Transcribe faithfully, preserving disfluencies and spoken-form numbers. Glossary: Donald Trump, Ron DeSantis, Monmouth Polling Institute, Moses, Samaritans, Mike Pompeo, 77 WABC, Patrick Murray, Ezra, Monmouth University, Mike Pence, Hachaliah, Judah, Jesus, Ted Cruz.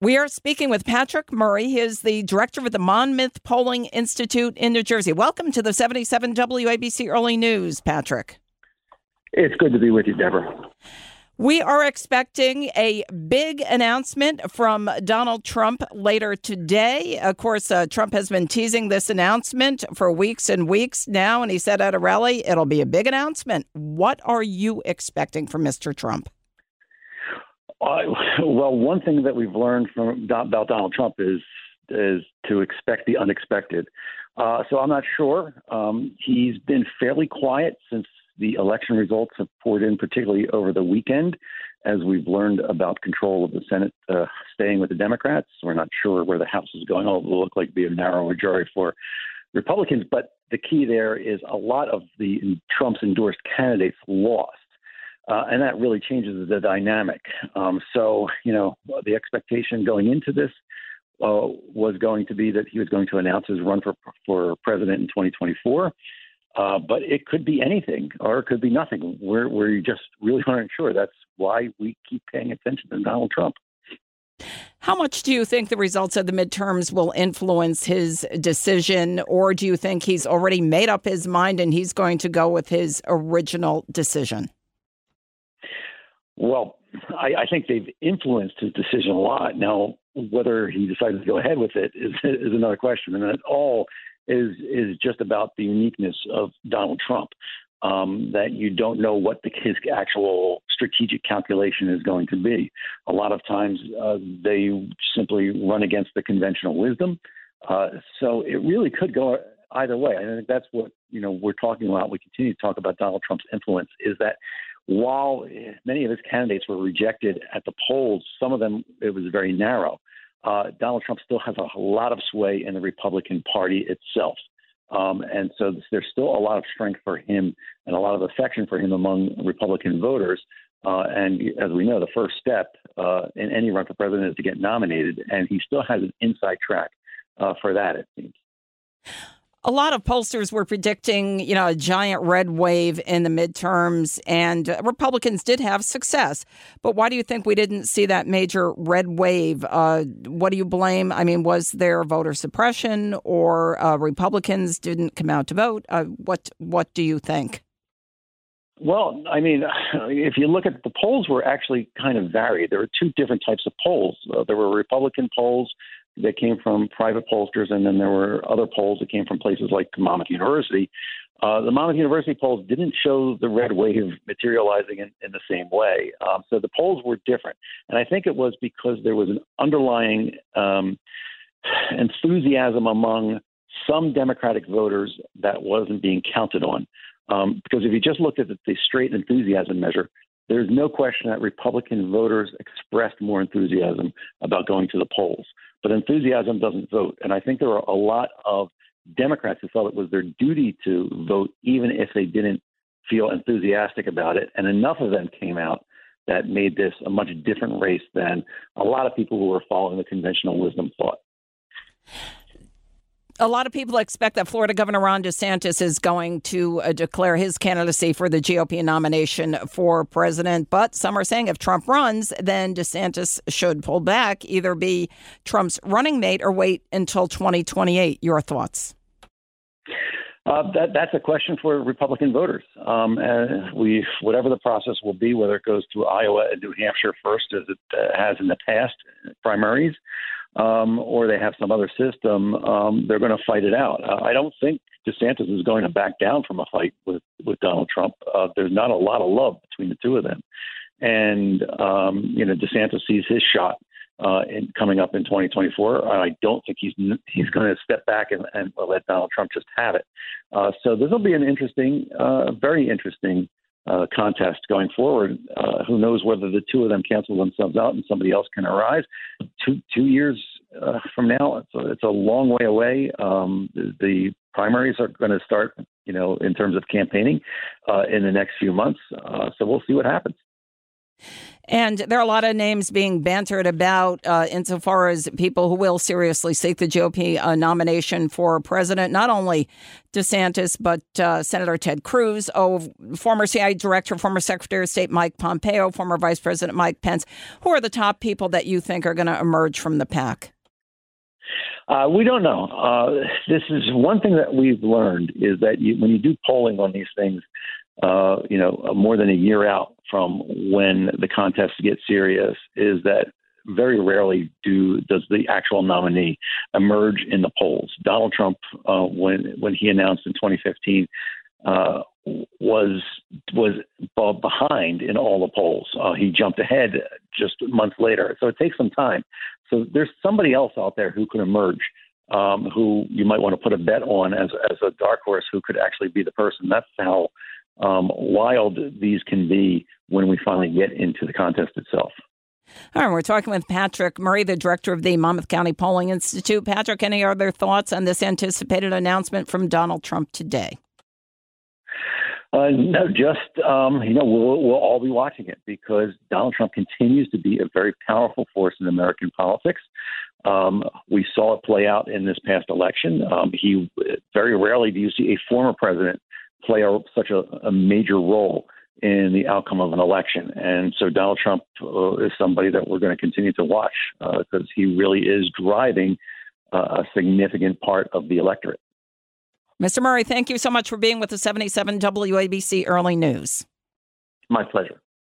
We are speaking with Patrick Murray. He is the director of the Monmouth Polling Institute in New Jersey. Welcome to the seventy-seven W A B C Early News, Patrick. It's good to be with you, Deborah. We are expecting a big announcement from Donald Trump later today. Of course, uh, Trump has been teasing this announcement for weeks and weeks now, and he said at a rally, it'll be a big announcement. What are you expecting from Mister Trump? Uh, well, one thing that we've learned from about Donald Trump is is to expect the unexpected. Uh, so I'm not sure. Um, he's been fairly quiet since the election results have poured in, particularly over the weekend, as we've learned about control of the Senate uh, staying with the Democrats. We're not sure where the House is going. It will look like be a narrow majority for Republicans. But the key there is a lot of the Trump's endorsed candidates lost. Uh, and that really changes the dynamic. Um, so, you know, the expectation going into this uh, was going to be that he was going to announce his run for for president in twenty twenty-four. Uh, but it could be anything or it could be nothing. We're, we're just really aren't sure. That's why we keep paying attention to Donald Trump. How much do you think the results of the midterms will influence his decision? Or do you think he's already made up his mind and he's going to go with his original decision? Well, I, I think they've influenced his decision a lot. Now, whether he decided to go ahead with it is, is another question. And that all is is just about the uniqueness of Donald Trump, um, that you don't know what the, his actual strategic calculation is going to be. A lot of times uh, they simply run against the conventional wisdom. Uh, so it really could go either way. And I think that's what, you know, we're talking about. We continue to talk about Donald Trump's influence is that while many of his candidates were rejected at the polls, some of them, it was very narrow. Uh, Donald Trump still has a lot of sway in the Republican Party itself. Um, and so there's still a lot of strength for him and a lot of affection for him among Republican voters. Uh, and as we know, the first step uh, in any run for president is to get nominated. And he still has an inside track uh, for that, it seems. A lot of pollsters were predicting, you know, a giant red wave in the midterms, and Republicans did have success. But why do you think we didn't see that major red wave? Uh, what do you blame? I mean, was there voter suppression or uh, Republicans didn't come out to vote? Uh, what what do you think? Well, I mean, if you look at the polls were actually kind of varied. There were two different types of polls. Uh, there were Republican polls that came from private pollsters, and then there were other polls that came from places like Monmouth University. Uh, the Monmouth University polls didn't show the red wave materializing in, in the same way. Um, so the polls were different. And I think it was because there was an underlying um, enthusiasm among some Democratic voters that wasn't being counted on. Um, because if you just looked at the, the straight enthusiasm measure, there's no question that Republican voters expressed more enthusiasm about going to the polls. But enthusiasm doesn't vote. And I think there are a lot of Democrats who felt it was their duty to vote, even if they didn't feel enthusiastic about it. And enough of them came out that made this a much different race than a lot of people who were following the conventional wisdom thought. A lot of people expect that Florida Governor Ron DeSantis is going to uh, declare his candidacy for the G O P nomination for president. But some are saying if Trump runs, then DeSantis should pull back, either be Trump's running mate or wait until twenty twenty-eight. Your thoughts? Uh, that, that's a question for Republican voters. Um, and we, whatever the process will be, whether it goes to Iowa and New Hampshire first, as it uh, has in the past primaries, Um, or they have some other system, um, they're going to fight it out. Uh, I don't think DeSantis is going to back down from a fight with, with Donald Trump. Uh, there's not a lot of love between the two of them. And, um, you know, DeSantis sees his shot uh, in, coming up in twenty twenty-four. I don't think he's he's going to step back and, and let Donald Trump just have it. Uh, so this will be an interesting, uh, very interesting Uh, contest going forward. Uh, who knows whether the two of them cancel themselves out and somebody else can arise. Two two years uh, from now. So it's a long way away. Um, the primaries are going to start, you know, in terms of campaigning uh, in the next few months. Uh, so we'll see what happens. And there are a lot of names being bantered about uh, insofar as people who will seriously seek the G O P uh, nomination for president, not only DeSantis, but uh, Senator Ted Cruz, oh, former C I A director, former Secretary of State Mike Pompeo, former Vice President Mike Pence. Who are the top people that you think are going to emerge from the pack? Uh, we don't know. Uh, this is one thing that we've learned is that you, when you do polling on these things, uh, you know, more than a year out from when the contests get serious, is that very rarely do does the actual nominee emerge in the polls. Donald Trump, uh, when when he announced in twenty fifteen, uh, was was behind in all the polls. Uh, he jumped ahead just months later, so it takes some time. So there's somebody else out there who could emerge, um, who you might want to put a bet on as as a dark horse who could actually be the person. That's how Um, wild these can be when we finally get into the contest itself. All right, we're talking with Patrick Murray, the director of the Monmouth County Polling Institute. Patrick, any other thoughts on this anticipated announcement from Donald Trump today? Uh, no, just, um, you know, we'll, we'll all be watching it because Donald Trump continues to be a very powerful force in American politics. Um, we saw it play out in this past election. Um, he very rarely do you see a former president play a, such a, a major role in the outcome of an election. And so Donald Trump uh, is somebody that we're going to continue to watch uh, because he really is driving uh, a significant part of the electorate. Mister Murray, thank you so much for being with the seventy-seven W A B C Early News. My pleasure.